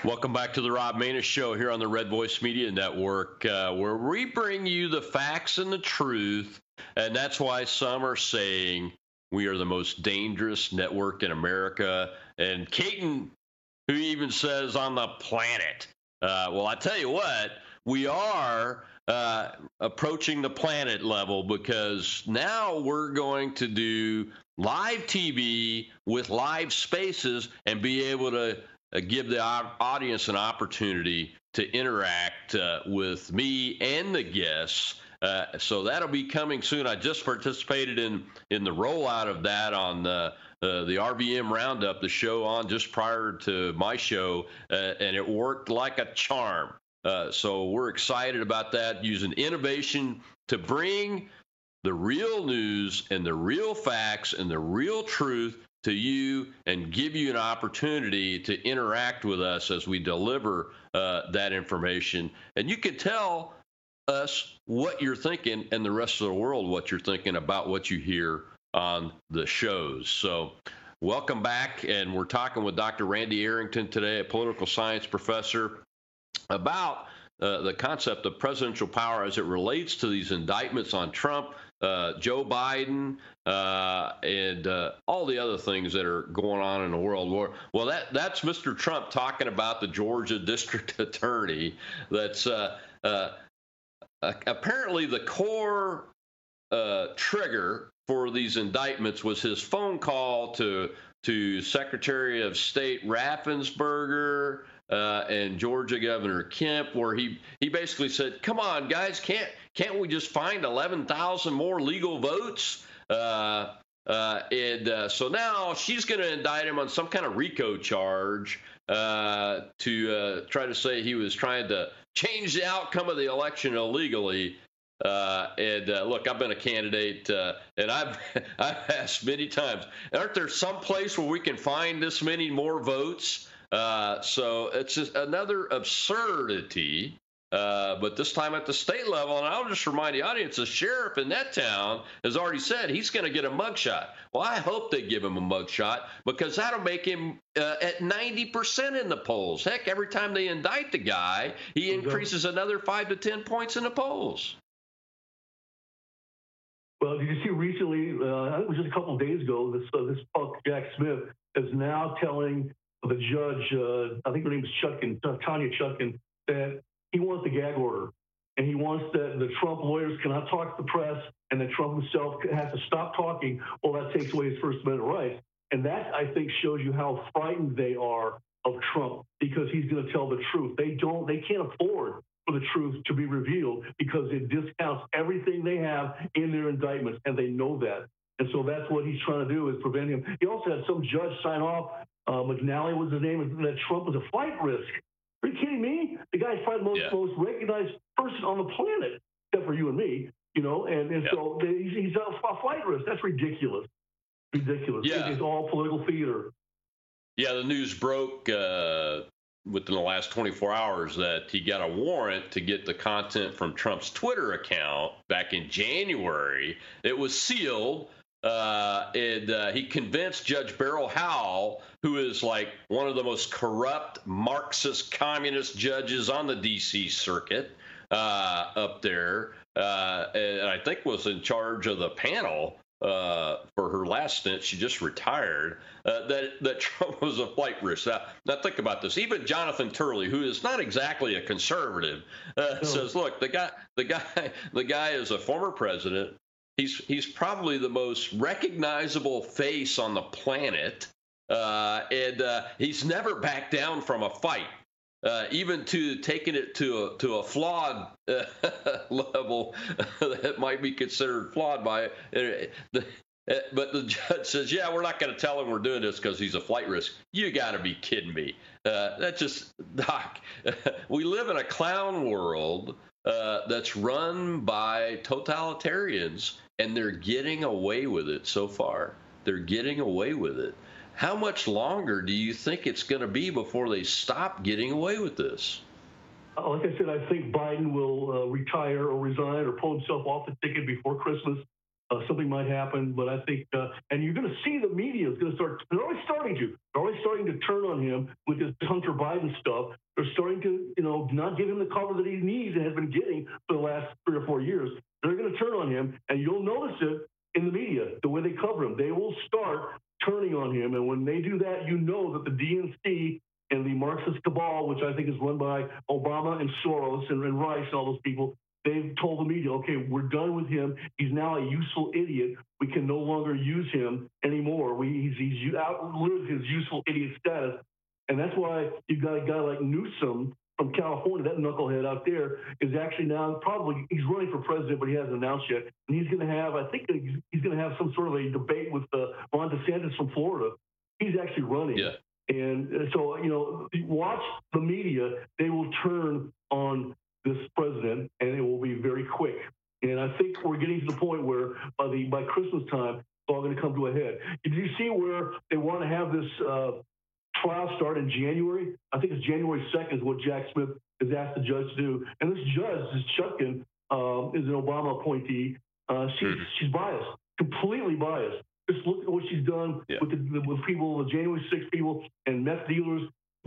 Welcome back to the Rob Maness Show here on the Red Voice Media Network, uh, where we bring you the facts and the truth, and that's why some are saying we are the most dangerous network in America, and Caton, who even says on the planet. Uh, well, I tell you what, we are uh, approaching the planet level, because now we're going to do live T V with live spaces and be able to Uh, give the audience an opportunity to interact uh, with me and the guests. Uh, so that'll be coming soon. I just participated in in the rollout of that on uh, uh, the R B M Roundup, the show on just prior to my show, uh, and it worked like a charm. Uh, so we're excited about that, using innovation to bring the real news and the real facts and the real truth to you, and give you an opportunity to interact with us as we deliver uh, that information. And you can tell us what you're thinking, and the rest of the world what you're thinking about what you hear on the shows. So welcome back, and we're talking with Doctor Randy Arrington today, a political science professor, about uh, the concept of presidential power as it relates to these indictments on Trump, Uh, Joe Biden, uh, and uh, all the other things that are going on in the world. Well, that that's Mister Trump talking about the Georgia district attorney. That's uh, uh, apparently the core uh, trigger for these indictments was his phone call to to Secretary of State Raffensperger uh, and Georgia Governor Kemp, where he he basically said, "Come on, guys, can't." Can't we just find eleven thousand more legal votes? Uh, uh, and uh, so now she's going to indict him on some kind of RICO charge uh, to uh, try to say he was trying to change the outcome of the election illegally. Uh, and uh, look, I've been a candidate, uh, and I've I've asked many times, aren't there some place where we can find this many more votes? Uh, so it's just another absurdity. Uh, but this time at the state level, and I'll just remind the audience, the sheriff in that town has already said he's going to get a mugshot. Well, I hope they give him a mugshot, because that'll make him uh, at ninety percent in the polls. Heck, every time they indict the guy, he increases another five to ten points in the polls. Well, did you see recently, uh, it was just a couple of days ago, this uh, this punk Jack Smith is now telling the judge, uh, I think her name is Chutkin, Tanya Chutkin, that he wants the gag order. and he wants that the Trump lawyers cannot talk to the press, and that Trump himself has to stop talking. Well, that takes away his First Amendment rights. And that, I think, shows you how frightened they are of Trump, because he's going to tell the truth. They don't, they can't afford for the truth to be revealed, because it discounts everything they have in their indictments, and they know that. And so that's what he's trying to do, is prevent him. He also had some judge sign off, uh, McNally was his name, that Trump was a flight risk. Are you kidding me? The guy's probably the most, yeah. most recognized person on the planet, except for you and me, you know, and, and yeah. so he's, he's a flight risk. That's ridiculous. Ridiculous. Yeah. It's all political theater. Yeah, the news broke uh, within the last twenty-four hours that he got a warrant to get the content from Trump's Twitter account back in January. It was sealed. Uh, and uh, he convinced Judge Beryl Howell, who is like one of the most corrupt Marxist communist judges on the D C circuit uh, up there, uh, and I think was in charge of the panel uh, for her last stint. She just retired. Uh, that that Trump was a flight risk. Now, now think about this. Even Jonathan Turley, who is not exactly a conservative, uh, no. says, "Look, the guy, the guy, the guy is a former president." He's he's probably the most recognizable face on the planet, uh, and uh, he's never backed down from a fight, uh, even to taking it to a, to a flawed uh, level that might be considered flawed by it. But the judge says, "Yeah, we're not going to tell him we're doing this because he's a flight risk." You got to be kidding me! Uh, that's just doc. We live in a clown world. Uh, that's run by totalitarians, and they're getting away with it so far. They're getting away with it. How much longer do you think it's going to be before they stop getting away with this? Like I said, I think Biden will uh, retire or resign or pull himself off the ticket before Christmas. Uh, something might happen, but I think, uh, and you're going to see the media is going to start, they're already starting to, they're already starting to turn on him with this Hunter Biden stuff. They're starting to, you know, not give him the cover that he needs and has been getting for the last three or four years. They're going to turn on him, and you'll notice it in the media, the way they cover him. They will start turning on him, and when they do that, you know that the D N C and the Marxist cabal, which I think is run by Obama and Soros and, and Rice and all those people, they've told the media, okay, we're done with him. He's now a useful idiot. We can no longer use him anymore. We, he's, he's outlived his useful idiot status. And that's why you've got a guy like Newsom from California, that knucklehead out there, is actually now probably, he's running for president, but he hasn't announced yet. And he's going to have, I think he's going to have some sort of a debate with uh, Ron DeSantis from Florida. He's actually running. Yeah. And so, you know, watch the media. They will turn on this president, and it will be very quick. And I think we're getting to the point where by the by Christmas time, it's all going to come to a head. Did you see where they want to have this uh, trial start in January? I think it's January second is what Jack Smith has asked the judge to do. And this judge, this Chutkin, uh, is an Obama appointee. Uh, she's mm-hmm. she's biased, completely biased. Just look at what she's done yeah. with the with people, the January sixth people, and meth dealers,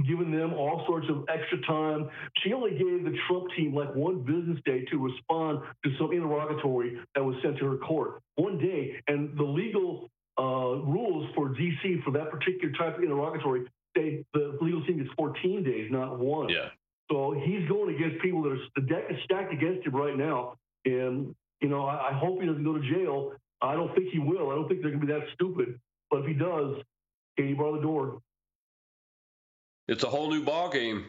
giving them all sorts of extra time. She only gave the Trump team like one business day to respond to some interrogatory that was sent to her court. One day, and the legal uh, rules for D C for that particular type of interrogatory, they, the legal team gets fourteen days, not one. Yeah. So he's going against people that are, the deck is stacked against him right now. And, you know, I, I hope he doesn't go to jail. I don't think he will. I don't think they're going to be that stupid. But if he does, can you bar the door? It's a whole new ballgame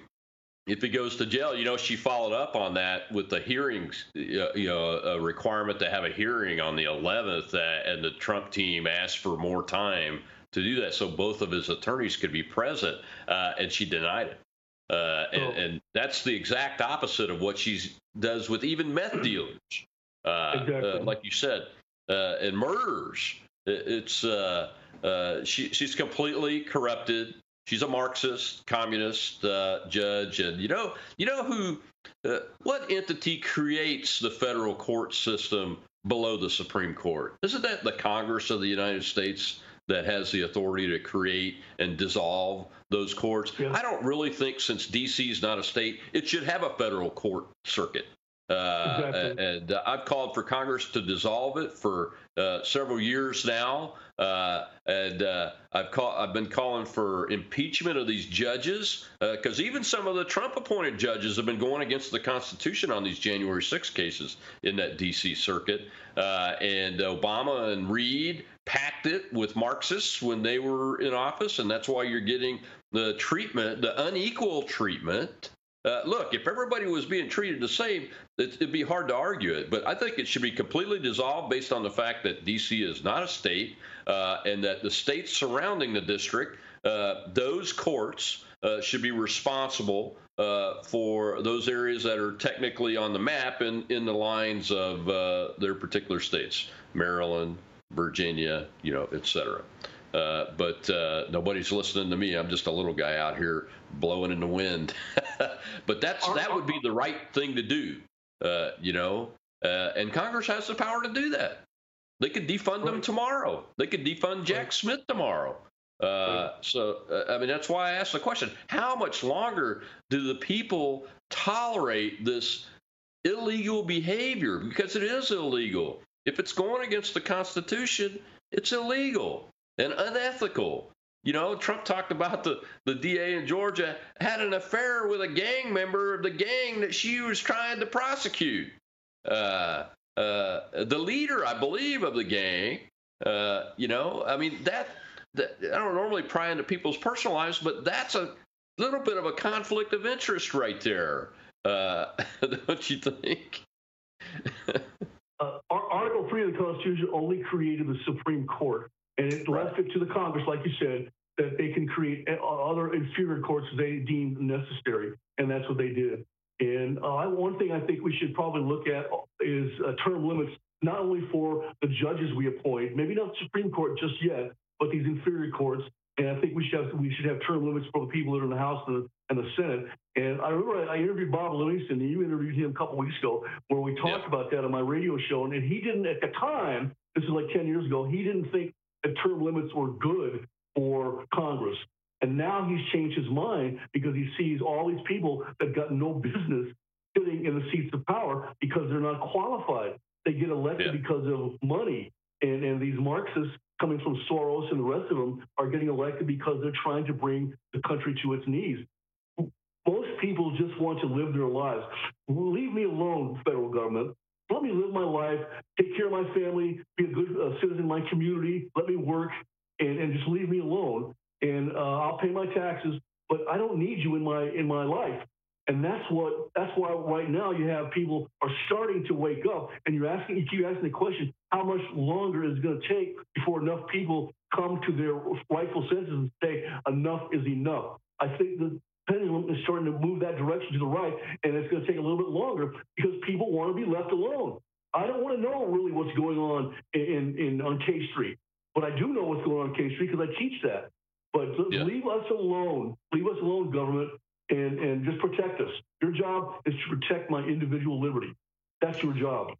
if he goes to jail. You know, she followed up on that with the hearings, you know, a requirement to have a hearing on the eleventh, uh, and the Trump team asked for more time to do that so both of his attorneys could be present, uh, and she denied it. Uh, and, and that's the exact opposite of what she does with even meth dealers, uh, exactly. uh, like you said, uh, and murderers. It, it's uh, uh, she, she's completely corrupted. She's a Marxist, communist uh, judge, and you know, you know who, uh, what entity creates the federal court system below the Supreme Court? Isn't that the Congress of the United States that has the authority to create and dissolve those courts? Yeah. I don't really think, since D C is not a state, it should have a federal court circuit. Uh, exactly. And uh, I've called for Congress to dissolve it for uh, several years now, uh, and uh, I've call, I've been calling for impeachment of these judges, because uh, even some of the Trump-appointed judges have been going against the Constitution on these January sixth cases in that D C circuit. Uh, and Obama and Reid packed it with Marxists when they were in office, and that's why you're getting the treatment, the unequal treatment. Uh, look, if everybody was being treated the same, it, it'd be hard to argue it. But I think it should be completely dissolved based on the fact that D C is not a state, uh, and that the states surrounding the district, uh, those courts uh, should be responsible uh, for those areas that are technically on the map and in the lines of uh, their particular states, Maryland, Virginia, you know, et cetera. Uh, but uh, nobody's listening to me. I'm just a little guy out here blowing in the wind. But that's that would be the right thing to do, uh, you know. Uh, and Congress has the power to do that. They could defund right. them tomorrow. They could defund Jack right. Smith tomorrow. Uh, right. So, uh, I mean, that's why I asked the question. How much longer do the people tolerate this illegal behavior? Because it is illegal. If it's going against the Constitution, it's illegal and unethical. You know, Trump talked about the, the D A in Georgia had an affair with a gang member of the gang that she was trying to prosecute. Uh, uh, the leader, I believe, of the gang, uh, you know, I mean, that, that I don't normally pry into people's personal lives, but that's a little bit of a conflict of interest right there. Uh, don't you think? uh, Article three of the Constitution only created the Supreme Court. And it left right. it to the Congress, like you said, that they can create other inferior courts they deem necessary, and that's what they did. And uh, one thing I think we should probably look at is uh, term limits, not only for the judges we appoint, maybe not the Supreme Court just yet, but these inferior courts. And I think we should have, we should have term limits for the people that are in the House and the, and the Senate. And I remember I interviewed Bob Livingston, and you interviewed him a couple weeks ago, where we talked yeah. about that on my radio show. And he didn't, at the time, this is like ten years ago, he didn't think term limits were good for Congress. And now he's changed his mind because he sees all these people that got no business sitting in the seats of power because they're not qualified. They get elected yeah. because of money. And, and these Marxists coming from Soros and the rest of them are getting elected because they're trying to bring the country to its knees. Most people just want to live their lives. Leave me alone, federal government. Let me live my life, take care of my family, be a good uh, citizen in my community, let me work, and, and just leave me alone. And uh, I'll pay my taxes, but I don't need you in my in my life. And that's what that's why right now you have people are starting to wake up, and you're asking, you keep asking the question, how much longer is it going to take before enough people come to their rightful senses and say enough is enough? I think the pendulum is starting to move that direction to the right, and it's going to take a little bit longer because people want to be left alone. I don't want to know really what's going on in, in on K Street, but I do know what's going on K Street because I teach that. But yeah. leave us alone. Leave us alone, government, and, and just protect us. Your job is to protect my individual liberty. That's your job.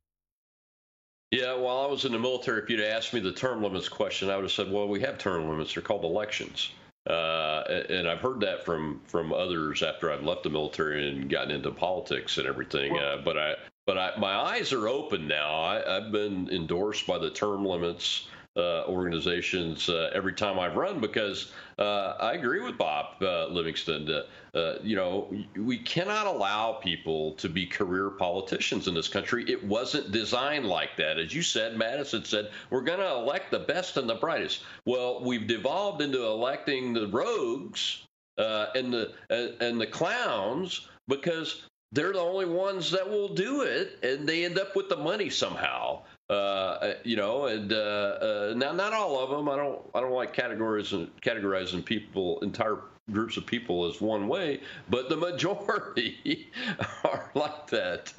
Yeah, while I was in the military, if you'd asked me the term limits question, I would have said, well, we have term limits. They're called elections. Uh, and I've heard that from, from others after I've left the military and gotten into politics and everything. Uh, but I, but I, my eyes are open now. I, I've been endorsed by the term limits uh, organizations uh, every time I've run because uh, I agree with Bob uh, Livingston. Uh, uh, you know, we cannot allow people to be career politicians in this country. It wasn't designed like that. As you said, Madison said, we're going to elect the best and the brightest. Well, we've devolved into electing the rogues uh, and the uh, and the clowns because they're the only ones that will do it, and they end up with the money somehow. Uh, you know, and uh, uh, now not all of them. I don't. I don't like categorizing categorizing people, entire groups of people, as one way. But the majority are like that.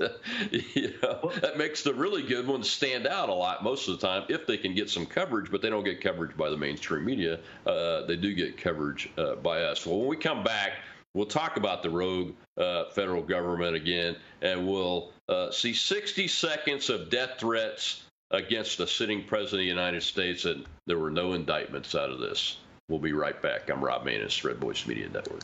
You know, that makes the really good ones stand out a lot most of the time if they can get some coverage. But they don't get coverage by the mainstream media. Uh, they do get coverage uh, by us. Well, when we come back, we'll talk about the rogue uh, federal government again, and we'll uh, see sixty seconds of death threats against the sitting president of the United States, and there were no indictments out of this. We'll be right back. I'm Rob Maness, Red Voice Media Network.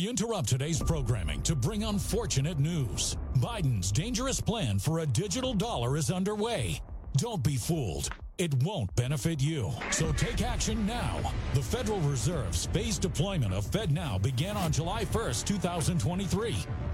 We interrupt today's programming to bring unfortunate news. Biden's dangerous plan for a digital dollar is underway. Don't be fooled. It won't benefit you. So take action now. The Federal Reserve's phased deployment of FedNow began on July first, two thousand twenty-three.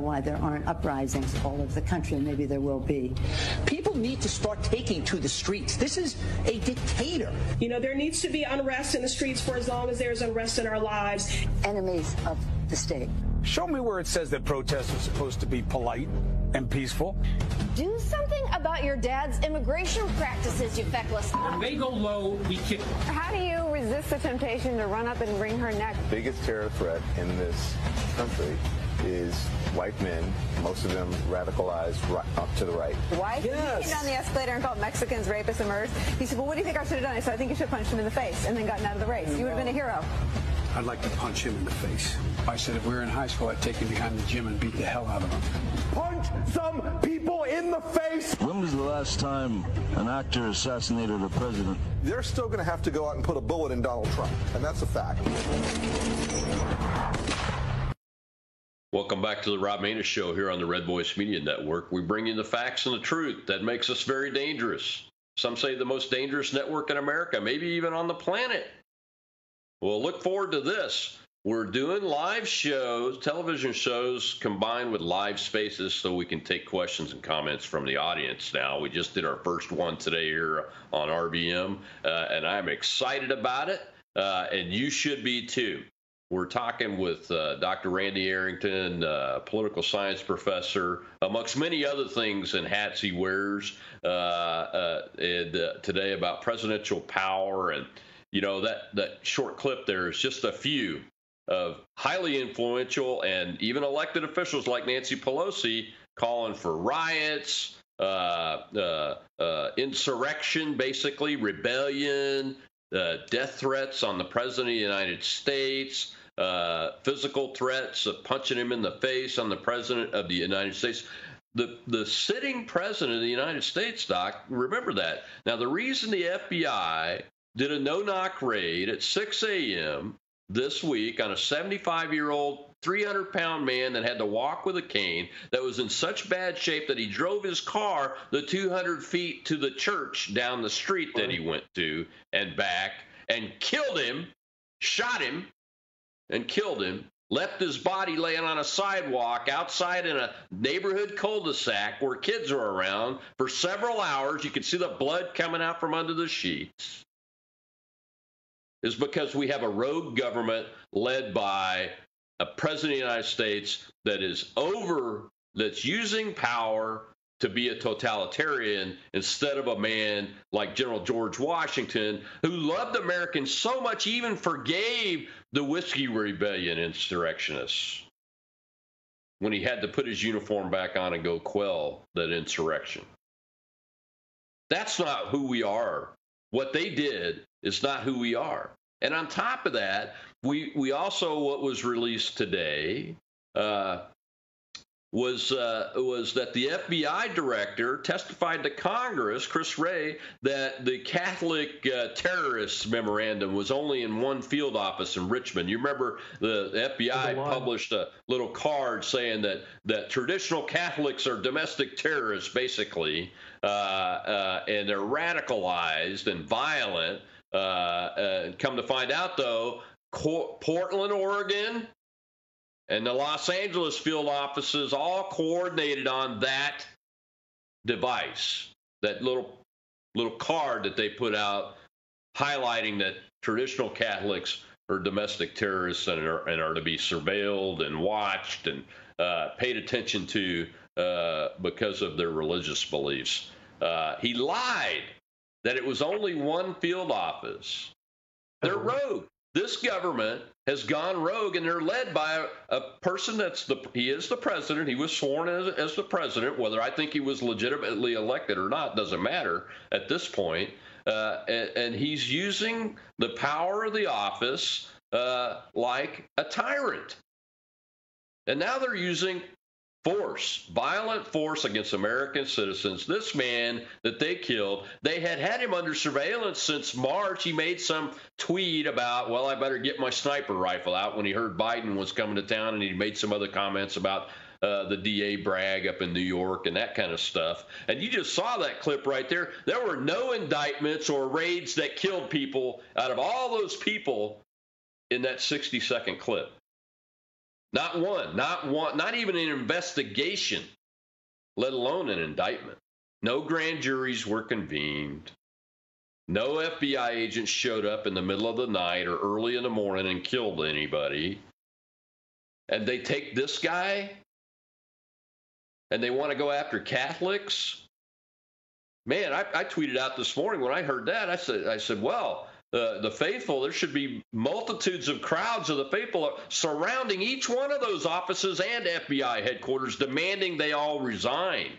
Why there aren't uprisings all over the country. Maybe there will be. People need to start taking to the streets. This is a dictator. You know, there needs to be unrest in the streets for as long as there's unrest in our lives. Enemies of the state. Show me where it says that protests are supposed to be polite and peaceful. Do something about your dad's immigration practices, you feckless. When they go low, we kick them. How do you resist the temptation to run up and wring her neck? The biggest terror threat in this country is white men, most of them radicalized right up to the right. White? Yes. He came down the escalator and called Mexicans rapists and murderers. He said, well, what do you think I should have done? I said, I think you should have punched him in the face and then gotten out of the race. You would have been a hero. I'd like to punch him in the face. I said, if we were in high school, I'd take him behind the gym and beat the hell out of him. Punch some people in the face! When was the last time an actor assassinated a president? They're still going to have to go out and put a bullet in Donald Trump, and that's a fact. Welcome back to the Rob Maness Show here on the Red Voice Media Network. We bring you the facts and the truth that makes us very dangerous. Some say the most dangerous network in America, maybe even on the planet. Well, look forward to this. We're doing live shows, television shows combined with live spaces so we can take questions and comments from the audience now. We just did our first one today here on R V M, uh, and I'm excited about it, uh, and you should be too. We're talking with uh, Doctor Randy Arrington, uh, political science professor, amongst many other things and hats he wears, uh, uh, and, uh, today about presidential power. And, you know, that, that short clip there is just a few of highly influential and even elected officials like Nancy Pelosi calling for riots, uh, uh, uh, insurrection, basically, rebellion, uh, death threats on the president of the United States, uh, physical threats of punching him in the face on the president of the United States. The the sitting president of the United States, Doc, remember that. Now, the reason the F B I did a no-knock raid at six a.m. this week on a seventy-five-year-old, three hundred pound man that had to walk with a cane that was in such bad shape that he drove his car the two hundred feet to the church down the street that he went to and back and killed him, shot him, and killed him, left his body laying on a sidewalk outside in a neighborhood cul-de-sac where kids are around for several hours. You could see the blood coming out from under the sheets. Is because we have a rogue government led by a president of the United States that is over, that's using power to be a totalitarian instead of a man like General George Washington, who loved Americans so much, he even forgave the Whiskey Rebellion insurrectionists when he had to put his uniform back on and go quell that insurrection. That's not who we are. What they did is not who we are. And on top of that, we, we also, what was released today, uh, was uh, was that the F B I director testified to Congress, Chris Wray, that the Catholic uh, terrorists memorandum was only in one field office in Richmond. You remember the F B I published a little card saying that, that traditional Catholics are domestic terrorists, basically, uh, uh, and they're radicalized and violent. Uh, uh, come to find out, though, Co- Portland, Oregon, and the Los Angeles field offices all coordinated on that device, that little little card that they put out highlighting that traditional Catholics are domestic terrorists and are, and are to be surveilled and watched and uh, paid attention to uh, because of their religious beliefs. Uh, he lied that it was only one field office. They're rogue. This government has gone rogue, and they're led by a, a person that's the he is the president. He was sworn as, as the president. Whether I think he was legitimately elected or not doesn't matter at this point. Uh, and, and he's using the power of the office uh, like a tyrant. And now they're using force, violent force against American citizens. This man that they killed, they had had him under surveillance since March. He made some tweet about, well, I better get my sniper rifle out when he heard Biden was coming to town, and he made some other comments about uh, the D A Bragg up in New York and that kind of stuff. And you just saw that clip right there. There were no indictments or raids that killed people out of all those people in that sixty-second clip. Not one, not one, not even an investigation, let alone an indictment. No grand juries were convened. No F B I agents showed up in the middle of the night or early in the morning and killed anybody. And they take this guy and they want to go after Catholics. Man, I, I tweeted out this morning when I heard that, I said, I said, well, Uh, the faithful, there should be multitudes of crowds of the faithful surrounding each one of those offices and F B I headquarters, demanding they all resign.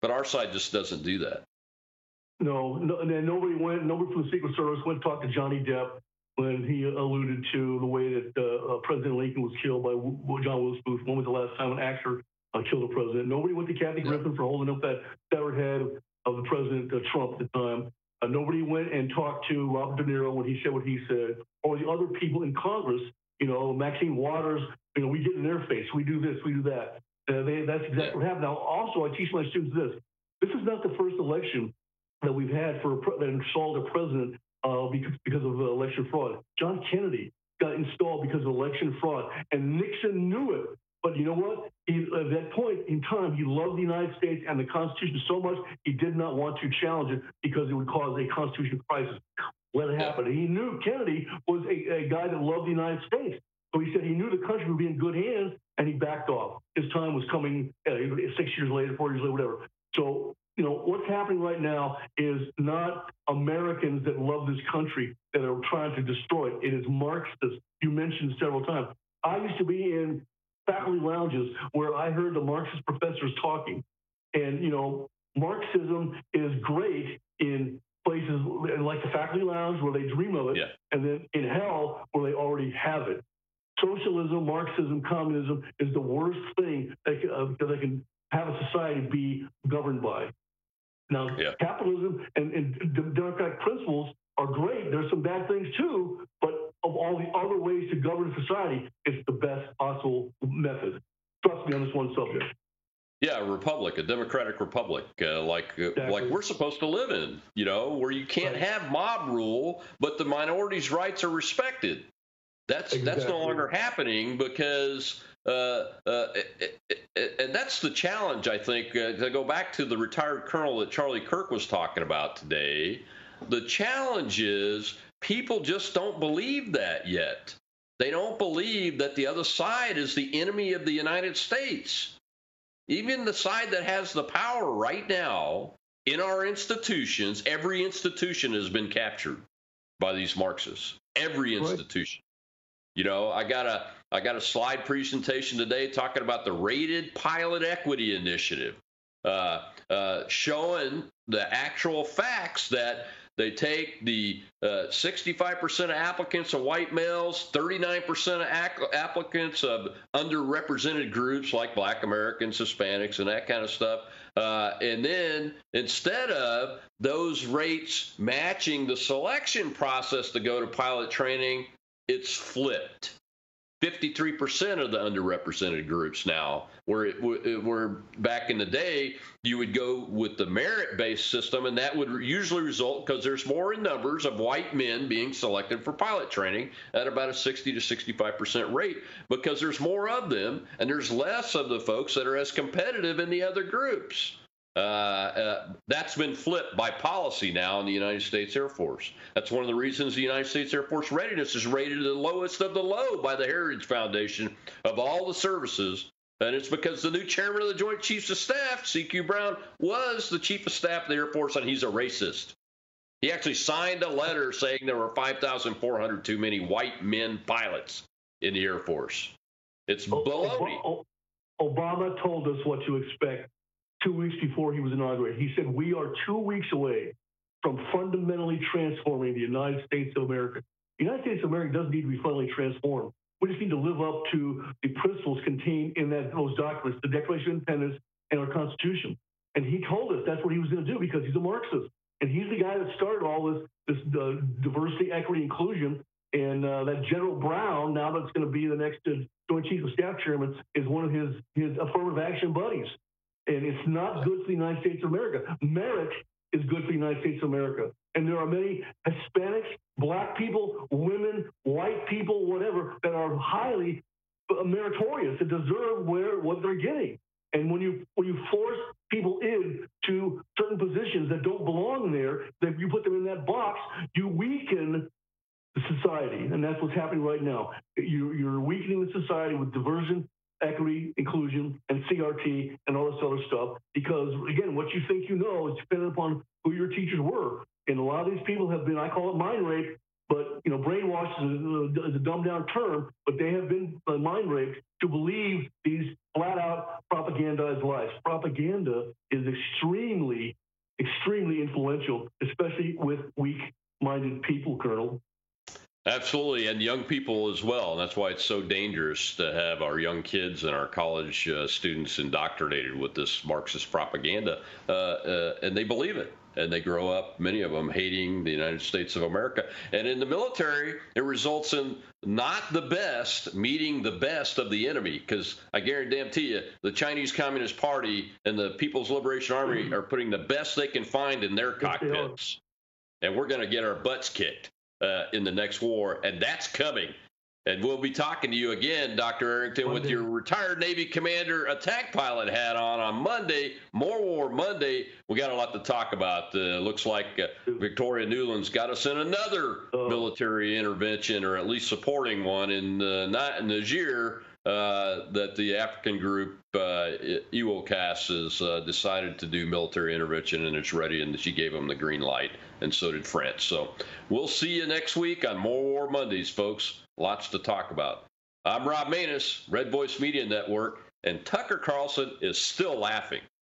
But our side just doesn't do that. No, no, and then nobody went, nobody from the Secret Service went to talk to Johnny Depp when he alluded to the way that uh, President Lincoln was killed by John Wilkes Booth. When was the last time an actor uh, killed a president? Nobody went to Kathy yeah. Griffin for holding up that severed head of the President uh, Trump at the time. Uh, nobody went and talked to Robert De Niro when he said what he said, or the other people in Congress, you know, Maxine Waters, you know, we get in their face, we do this, we do that. Uh, they, that's exactly what happened. Now, also, I teach my students this. This is not the first election that we've had for a pre- that installed a president uh, because, because of uh, election fraud. John Kennedy got installed because of election fraud, and Nixon knew it. But you know what? He, at that point in time, he loved the United States and the Constitution so much, he did not want to challenge it because it would cause a constitutional crisis. Let it happen. He knew Kennedy was a, a guy that loved the United States. So he said he knew the country would be in good hands, and he backed off. His time was coming uh, six years later, four years later, whatever. So, you know, what's happening right now is not Americans that love this country that are trying to destroy it. It is Marxists. You mentioned several times. I used to be in faculty lounges where I heard the Marxist professors talking. And, you know, Marxism is great in places like the faculty lounge where they dream of it, yeah. and then in hell where they already have it. Socialism, Marxism, communism is the worst thing that can, uh, that can have a society be governed by. Now, yeah. capitalism and, and democratic principles are great. There's some bad things, too, but of all the other ways to govern society, it's the best possible method. Trust me on this one subject. Yeah, a republic, a democratic republic, uh, like exactly. like we're supposed to live in, you know, where you can't right. have mob rule, but the minority's rights are respected. That's exactly. that's no longer happening because, uh, uh, it, it, it, and that's the challenge, I think, uh, to go back to the retired colonel that Charlie Kirk was talking about today. The challenge is people just don't believe that yet. They don't believe that the other side is the enemy of the United States. Even the side that has the power right now in our institutions, every institution has been captured by these Marxists. Every institution. You know, I got a I got a slide presentation today talking about the Rated Pilot Equity Initiative, uh, uh, showing the actual facts that They take the uh, sixty-five percent of applicants of white males, thirty-nine percent of applicants of underrepresented groups like Black Americans, Hispanics, and that kind of stuff. Uh, and then instead of those rates matching the selection process to go to pilot training, it's flipped. fifty-three percent of the underrepresented groups now, where it, where back in the day, you would go with the merit-based system, and that would usually result, because there's more in numbers of white men being selected for pilot training at about a sixty to sixty-five percent rate, because there's more of them, and there's less of the folks that are as competitive in the other groups. Uh, uh, that's been flipped by policy now in the United States Air Force. That's one of the reasons the United States Air Force readiness is rated the lowest of the low by the Heritage Foundation of all the services. And it's because the new chairman of the Joint Chiefs of Staff, C Q. Brown, was the chief of staff of the Air Force, and he's a racist. He actually signed a letter saying there were five thousand four hundred too many white men pilots in the Air Force. It's baloney. Obama told us what to expect two weeks before he was inaugurated. He said, we are two weeks away from fundamentally transforming the United States of America. The United States of America doesn't need to be fundamentally transformed. We just need to live up to the principles contained in that, those documents, the Declaration of Independence and our Constitution. And he told us that's what he was going to do, because he's a Marxist. And he's the guy that started all this, this uh, diversity, equity, inclusion. And uh, that General Brown, now that's going to be the next uh, Joint Chiefs of Staff Chairman, is one of his, his affirmative action buddies. And it's not good for the United States of America. Merit is good for the United States of America. And there are many Hispanics, Black people, women, white people, whatever, that are highly meritorious and deserve where, what they're getting. And when you when you force people in to certain positions that don't belong there, that you put them in that box, you weaken the society. And that's what's happening right now. You, you're weakening the society with diversion, equity, inclusion, and C R T, and all this other stuff, because, again, what you think you know is dependent upon who your teachers were. And a lot of these people have been, I call it mind rape, but, you know, brainwashed is a, a dumbed-down term, but they have been mind raped to believe these flat-out propagandized lies. Propaganda is extremely, extremely influential, especially with weak-minded people, Colonel. Absolutely, and young people as well. And that's why it's so dangerous to have our young kids and our college uh, students indoctrinated with this Marxist propaganda. Uh, uh, and they believe it. And they grow up, many of them, hating the United States of America. And in the military, it results in not the best meeting the best of the enemy, because I guarantee you, the Chinese Communist Party and the People's Liberation Army mm-hmm. are putting the best they can find in their cockpits. And we're going to get our butts kicked Uh, in the next war, and that's coming. And we'll be talking to you again, Doctor Arrington, Monday, with your retired Navy commander attack pilot hat on on Monday. More War Monday. We got a lot to talk about. Uh, looks like uh, Victoria Nuland's got us in another uh, military intervention, or at least supporting one in uh, not in Niger, uh, that the African group uh, EWOCAS has uh, decided to do military intervention, and it's ready, and she gave them the green light. And so did France. So we'll see you next week on More War Mondays, folks. Lots to talk about. I'm Rob Maness, Red Voice Media Network, and Tucker Carlson is still laughing.